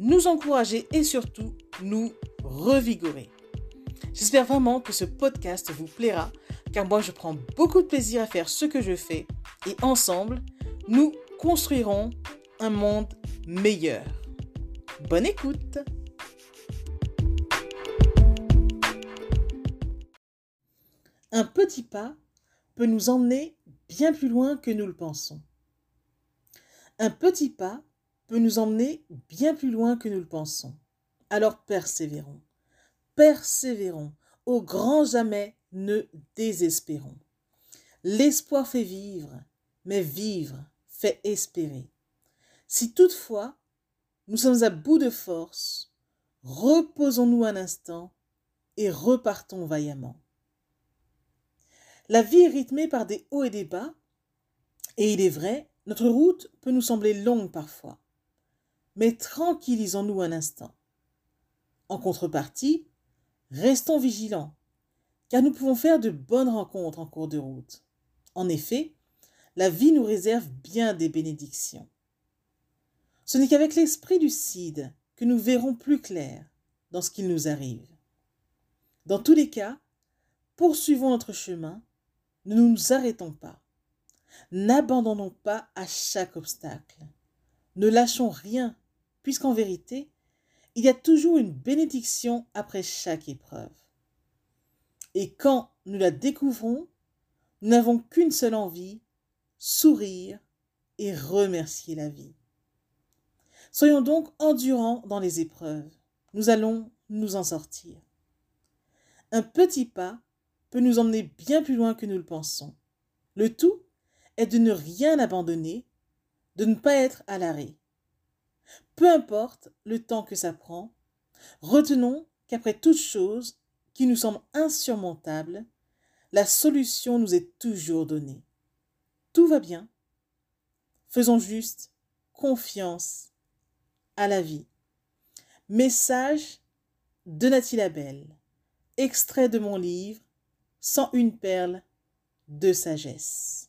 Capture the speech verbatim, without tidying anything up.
nous encourager et surtout nous revigorer. J'espère vraiment que ce podcast vous plaira, car moi je prends beaucoup de plaisir à faire ce que je fais et ensemble, nous construirons un monde meilleur. Bonne écoute! Un petit pas peut nous emmener bien plus loin que nous le pensons. Un petit pas peut nous emmener bien plus loin que nous le pensons. Alors persévérons, persévérons, au grand jamais ne désespérons. L'espoir fait vivre, mais vivre fait espérer. Si toutefois, nous sommes à bout de force, reposons-nous un instant et repartons vaillamment. La vie est rythmée par des hauts et des bas, et il est vrai, notre route peut nous sembler longue parfois. Mais tranquillisons-nous un instant. En contrepartie, restons vigilants, car nous pouvons faire de bonnes rencontres en cours de route. En effet, la vie nous réserve bien des bénédictions. Ce n'est qu'avec l'esprit du C I D que nous verrons plus clair dans ce qu'il nous arrive. Dans tous les cas, poursuivons notre chemin, ne nous, nous arrêtons pas. N'abandonnons pas à chaque obstacle. Ne lâchons rien, puisqu'en vérité, il y a toujours une bénédiction après chaque épreuve. Et quand nous la découvrons, nous n'avons qu'une seule envie, sourire et remercier la vie. Soyons donc endurants dans les épreuves. Nous allons nous en sortir. Un petit pas peut nous emmener bien plus loin que nous le pensons. Le tout est de ne rien abandonner, de ne pas être à l'arrêt. Peu importe le temps que ça prend, retenons qu'après toute chose qui nous semble insurmontable, la solution nous est toujours donnée. Tout va bien. Faisons juste confiance à la vie. Message de Nathalie Labelle, extrait de mon livre « Sans une perle de sagesse ».